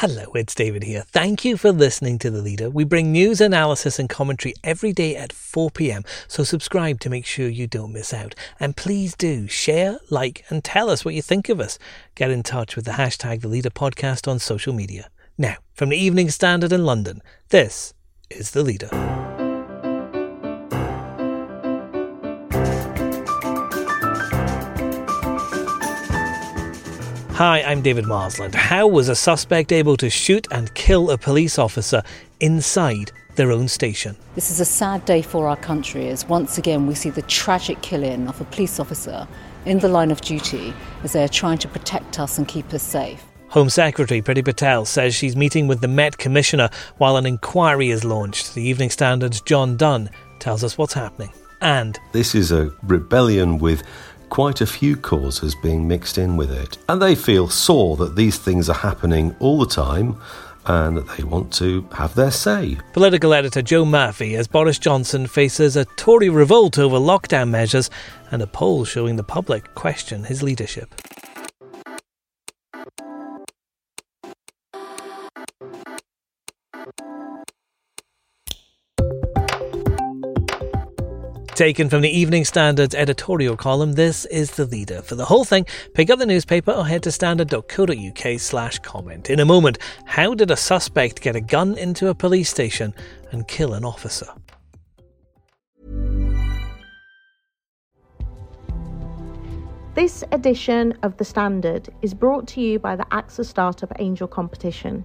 Hello, it's David here. Thank you for listening to The Leader. We bring news, analysis and commentary every day at 4 p.m, so subscribe to make sure you don't miss out. And please do share, like and tell us what you think of us. Get in touch with the hashtag The Leader Podcast on social media. Now, from the Evening Standard in London, this is The Leader. Hi, I'm David Marsland. How was a suspect able to shoot and kill a police officer inside their own station? This is a sad day for our country as once again we see the tragic killing of a police officer in the line of duty as they are trying to protect us and keep us safe. Home Secretary Priti Patel says she's meeting with the Met Commissioner while an inquiry is launched. The Evening Standard's John Dunn tells us what's happening. And this is a rebellion with quite a few causes being mixed in with it. And they feel sore that these things are happening all the time and that they want to have their say. Political editor Joe Murphy as Boris Johnson faces a Tory revolt over lockdown measures and a poll showing the public question his leadership. Taken from the Evening Standard's editorial column, this is The Leader. For the whole thing, pick up the newspaper or head to standard.co.uk/comment. In a moment, how did a suspect get a gun into a police station and kill an officer? This edition of The Standard is brought to you by the AXA Startup Angel Competition.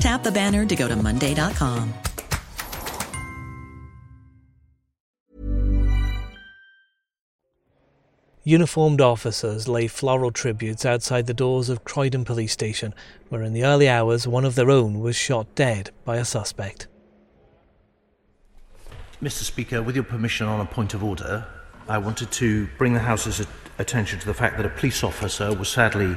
Tap the banner to go to Monday.com. Uniformed officers lay floral tributes outside the doors of Croydon Police Station, where in the early hours one of their own was shot dead by a suspect. Mr. Speaker, with your permission, on a point of order, I wanted to bring the House's attention to the fact that a police officer was sadly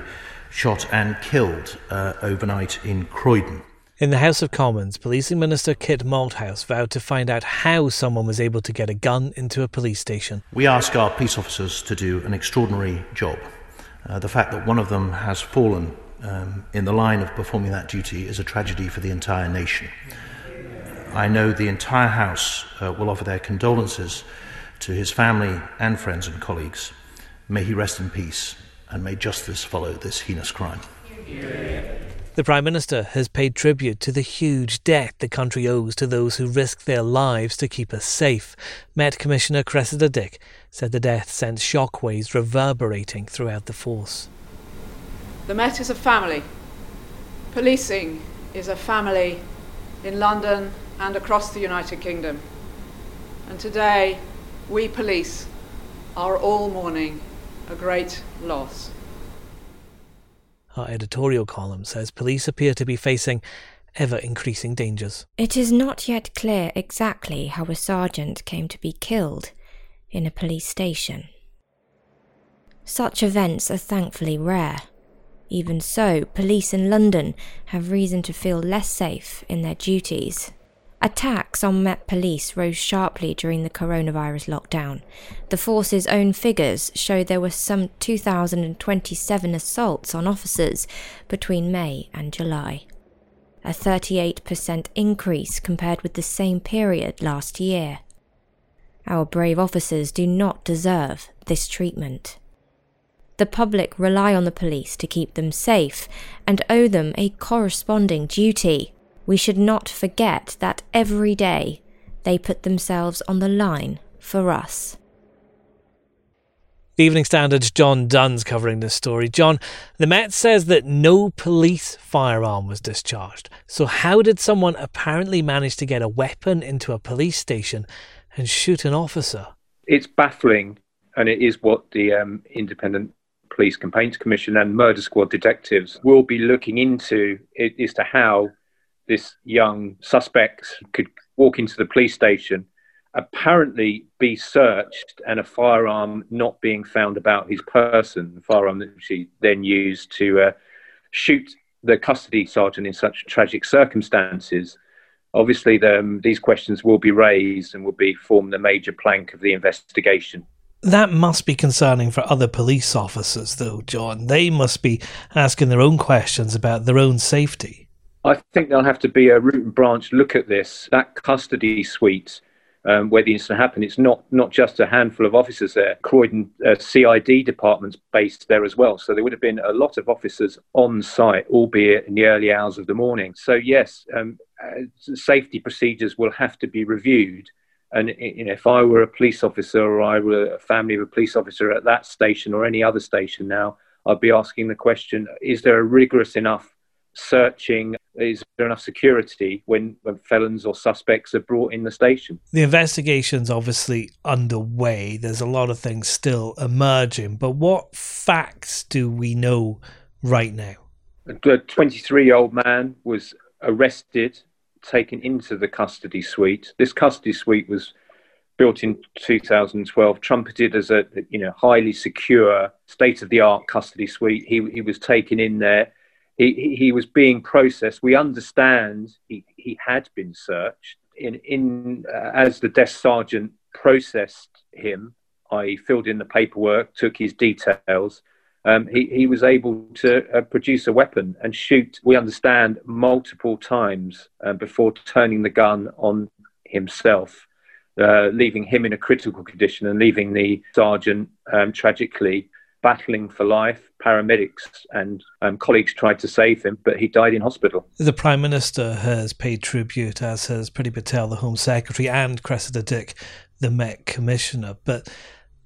shot and killed overnight in Croydon. In the House of Commons, Policing Minister Kit Malthouse vowed to find out how someone was able to get a gun into a police station. We ask our police officers to do an extraordinary job. The fact that one of them has fallen in the line of performing that duty is a tragedy for the entire nation. I know the entire House will offer their condolences to his family and friends and colleagues. May he rest in peace, and may justice follow this heinous crime. The Prime Minister has paid tribute to the huge debt the country owes to those who risk their lives to keep us safe. Met Commissioner Cressida Dick said the death sent shockwaves reverberating throughout the force. The Met is a family. Policing is a family in London and across the United Kingdom. And today, we police are all mourning a great loss. Our editorial column says police appear to be facing ever-increasing dangers. It is not yet clear exactly how a sergeant came to be killed in a police station. Such events are thankfully rare. Even so, police in London have reason to feel less safe in their duties. Attacks on Met Police rose sharply during the coronavirus lockdown. The force's own figures show there were some 2,027 assaults on officers between May and July, a 38% increase compared with the same period last year. Our brave officers do not deserve this treatment. The public rely on the police to keep them safe and owe them a corresponding duty. We should not forget that every day they put themselves on the line for us. The Evening Standard's John Dunn's covering this story. John, the Met says that no police firearm was discharged. So how did someone apparently manage to get a weapon into a police station and shoot an officer? It's baffling, and it is what the Independent Police Complaints Commission and Murder Squad detectives will be looking into, as to how this young suspect could walk into the police station, apparently be searched, and a firearm not being found about his person, the firearm that she then used to shoot the custody sergeant in such tragic circumstances. Obviously, these questions will be raised and will be form the major plank of the investigation. That must be concerning for other police officers, though, John. They must be asking their own questions about their own safety. I think there'll have to be a root and branch look at this. That custody suite where the incident happened, it's not just a handful of officers there. Croydon CID department's based there as well. So there would have been a lot of officers on site, albeit in the early hours of the morning. So yes, safety procedures will have to be reviewed. And if I were a police officer, or I were a family of a police officer at that station or any other station now, I'd be asking the question, is there a rigorous enough searching? Is there enough security when felons or suspects are brought in the station? The investigation's obviously underway. There's a lot of things still emerging. But what facts do we know right now? A 23-year-old man was arrested, taken into the custody suite. This custody suite was built in 2012, trumpeted as a highly secure, state-of-the-art custody suite. He was taken in there. He was being processed. We understand he had been searched. As the desk sergeant processed him, i.e. filled in the paperwork, took his details, he was able to produce a weapon and shoot, we understand, multiple times before turning the gun on himself, leaving him in a critical condition and leaving the sergeant tragically battling for life. Paramedics and colleagues tried to save him, but he died in hospital. The Prime Minister has paid tribute, as has Priti Patel, the Home Secretary, and Cressida Dick, the Met Commissioner. But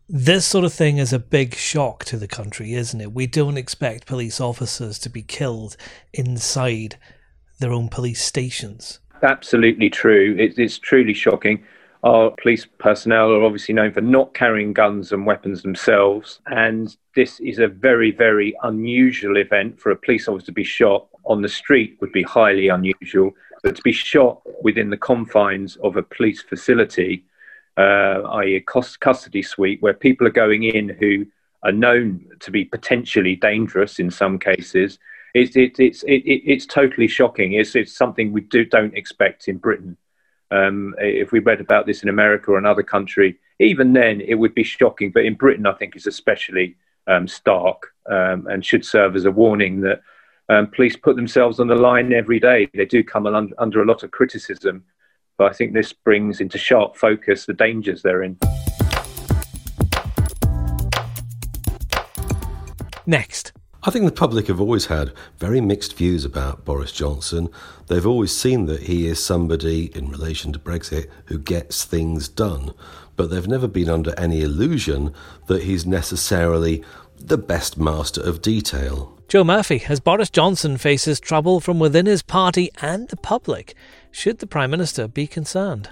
this sort of thing is a big shock to the country, isn't it? We don't expect police officers to be killed inside their own police stations. Absolutely true. It's truly shocking. Our police personnel are obviously known for not carrying guns and weapons themselves, and this is a very, very unusual event. For a police officer to be shot on the street would be highly unusual, but to be shot within the confines of a police facility, i.e. a custody suite, where people are going in who are known to be potentially dangerous in some cases, it's totally shocking. It's something we don't expect in Britain. If we read about this in America or another country, even then it would be shocking. But in Britain, I think it's especially stark and should serve as a warning that police put themselves on the line every day. They do come under a lot of criticism, but I think this brings into sharp focus the dangers they're in. Next. I think the public have always had very mixed views about Boris Johnson. They've always seen that he is somebody, in relation to Brexit, who gets things done. But they've never been under any illusion that he's necessarily the best master of detail. Joe Murphy, as Boris Johnson faces trouble from within his party and the public, should the Prime Minister be concerned?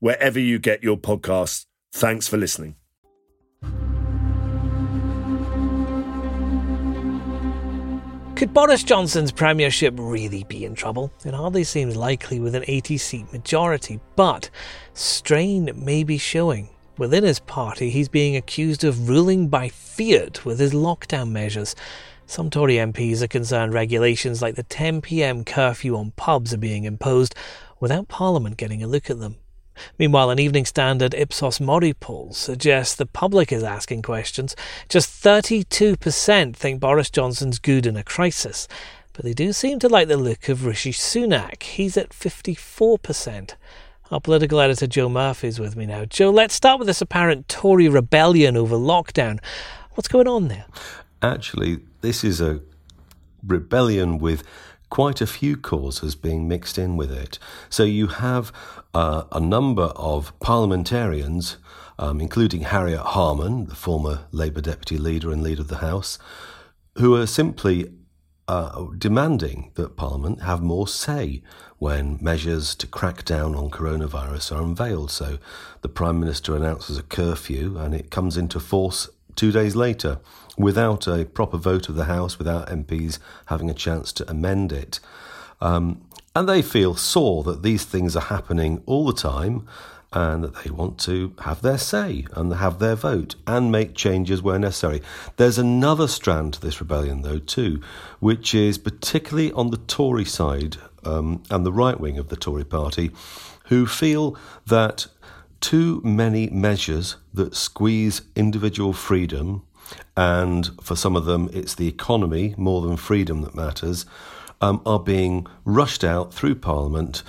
wherever you get your podcasts. Thanks for listening. Could Boris Johnson's premiership really be in trouble? It hardly seems likely with an 80-seat majority, but strain may be showing. Within his party, he's being accused of ruling by fiat with his lockdown measures. Some Tory MPs are concerned regulations like the 10 p.m. curfew on pubs are being imposed without Parliament getting a look at them. Meanwhile, an Evening Standard Ipsos Mori poll suggests the public is asking questions. Just 32% think Boris Johnson's good in a crisis, but they do seem to like the look of Rishi Sunak. He's at 54%. Our political editor Joe Murphy is with me now. Joe, let's start with this apparent Tory rebellion over lockdown. What's going on there? Actually, this is a rebellion with quite a few causes being mixed in with it. So you have a number of parliamentarians, including Harriet Harman, the former Labour deputy leader and leader of the House, who are simply demanding that Parliament have more say when measures to crack down on coronavirus are unveiled. So the Prime Minister announces a curfew and it comes into force 2 days later, without a proper vote of the House, without MPs having a chance to amend it. And they feel sore that these things are happening all the time and that they want to have their say and have their vote and make changes where necessary. There's another strand to this rebellion, though, too, which is particularly on the Tory side and the right wing of the Tory party, who feel that too many measures that squeeze individual freedom, and for some of them it's the economy more than freedom that matters, are being rushed out through Parliament,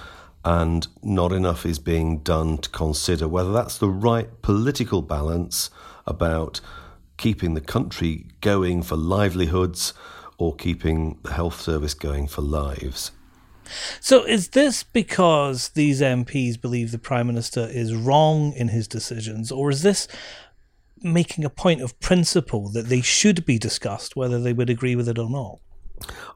and not enough is being done to consider whether that's the right political balance about keeping the country going for livelihoods or keeping the health service going for lives. So is this because these MPs believe the Prime Minister is wrong in his decisions, or is this making a point of principle that they should be discussed whether they would agree with it or not?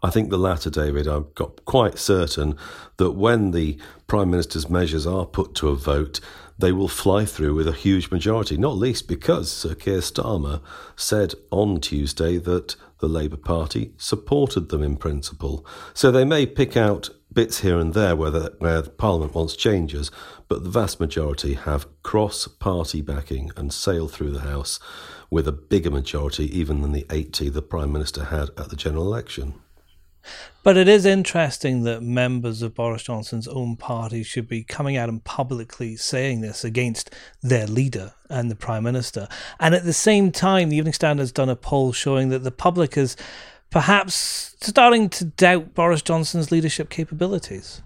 I think the latter, David. I've got quite certain that when the Prime Minister's measures are put to a vote, they will fly through with a huge majority, not least because Sir Keir Starmer said on Tuesday that the Labour Party supported them in principle. So they may pick out bits here and there where Parliament wants changes, but the vast majority have cross-party backing and sail through the House with a bigger majority even than the 80 the Prime Minister had at the general election. But it is interesting that members of Boris Johnson's own party should be coming out and publicly saying this against their leader and the Prime Minister. And at the same time, the Evening Standard's done a poll showing that the public is perhaps starting to doubt Boris Johnson's leadership capabilities.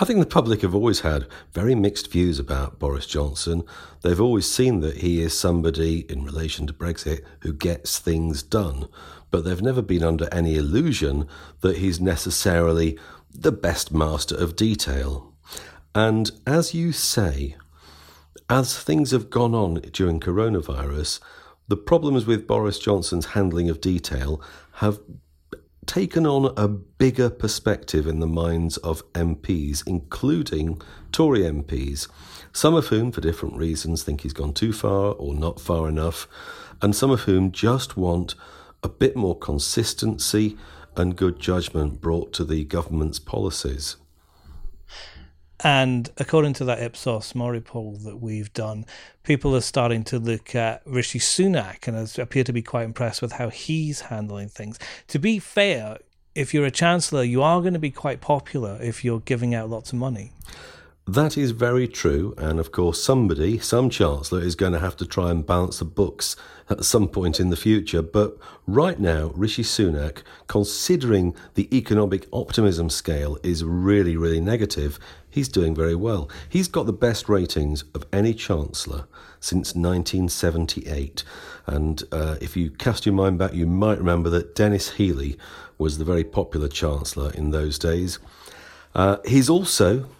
I think the public have always had very mixed views about Boris Johnson. They've always seen that he is somebody, in relation to Brexit, who gets things done. But they've never been under any illusion that he's necessarily the best master of detail. And as you say, as things have gone on during coronavirus, the problems with Boris Johnson's handling of detail have taken on a bigger perspective in the minds of MPs, including Tory MPs, some of whom, for different reasons, think he's gone too far or not far enough, and some of whom just want a bit more consistency and good judgment brought to the government's policies. And according to that Ipsos Mori poll that we've done, people are starting to look at Rishi Sunak and appear to be quite impressed with how he's handling things. To be fair, if you're a chancellor, you are going to be quite popular if you're giving out lots of money. That is very true. And of course, some chancellor is going to have to try and balance the books at some point in the future. But right now, Rishi Sunak, considering the economic optimism scale is really, really negative, he's doing very well. He's got the best ratings of any chancellor since 1978. And if you cast your mind back, you might remember that Denis Healey was the very popular chancellor in those days. He's also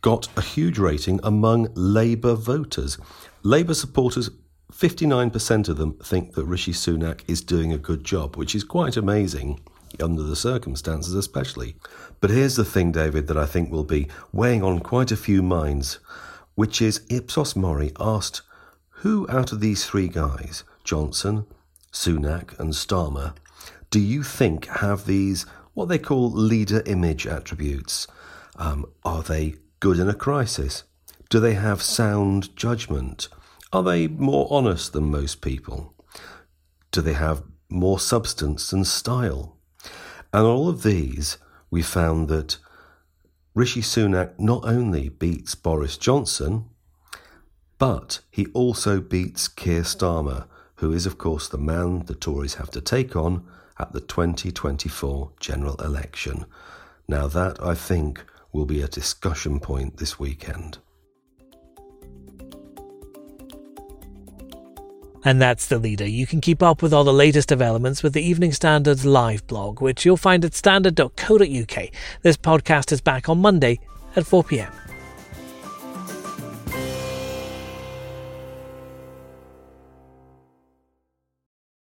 got a huge rating among Labour voters. Labour supporters, 59% of them think that Rishi Sunak is doing a good job, which is quite amazing, under the circumstances especially. But here's the thing, David, that I think will be weighing on quite a few minds, which is Ipsos Mori asked who out of these three guys, Johnson, Sunak and Starmer, do you think have these, what they call leader image attributes? Are they good in a crisis? Do they have sound judgment? Are they more honest than most people? Do they have more substance than style. And on all of these, we found that Rishi Sunak not only beats Boris Johnson, but he also beats Keir Starmer, who is, of course, the man the Tories have to take on at the 2024 general election. Now that, I think, will be a discussion point this weekend. And that's The Leader. You can keep up with all the latest developments with the Evening Standard's live blog, which you'll find at standard.co.uk. This podcast is back on Monday at 4pm.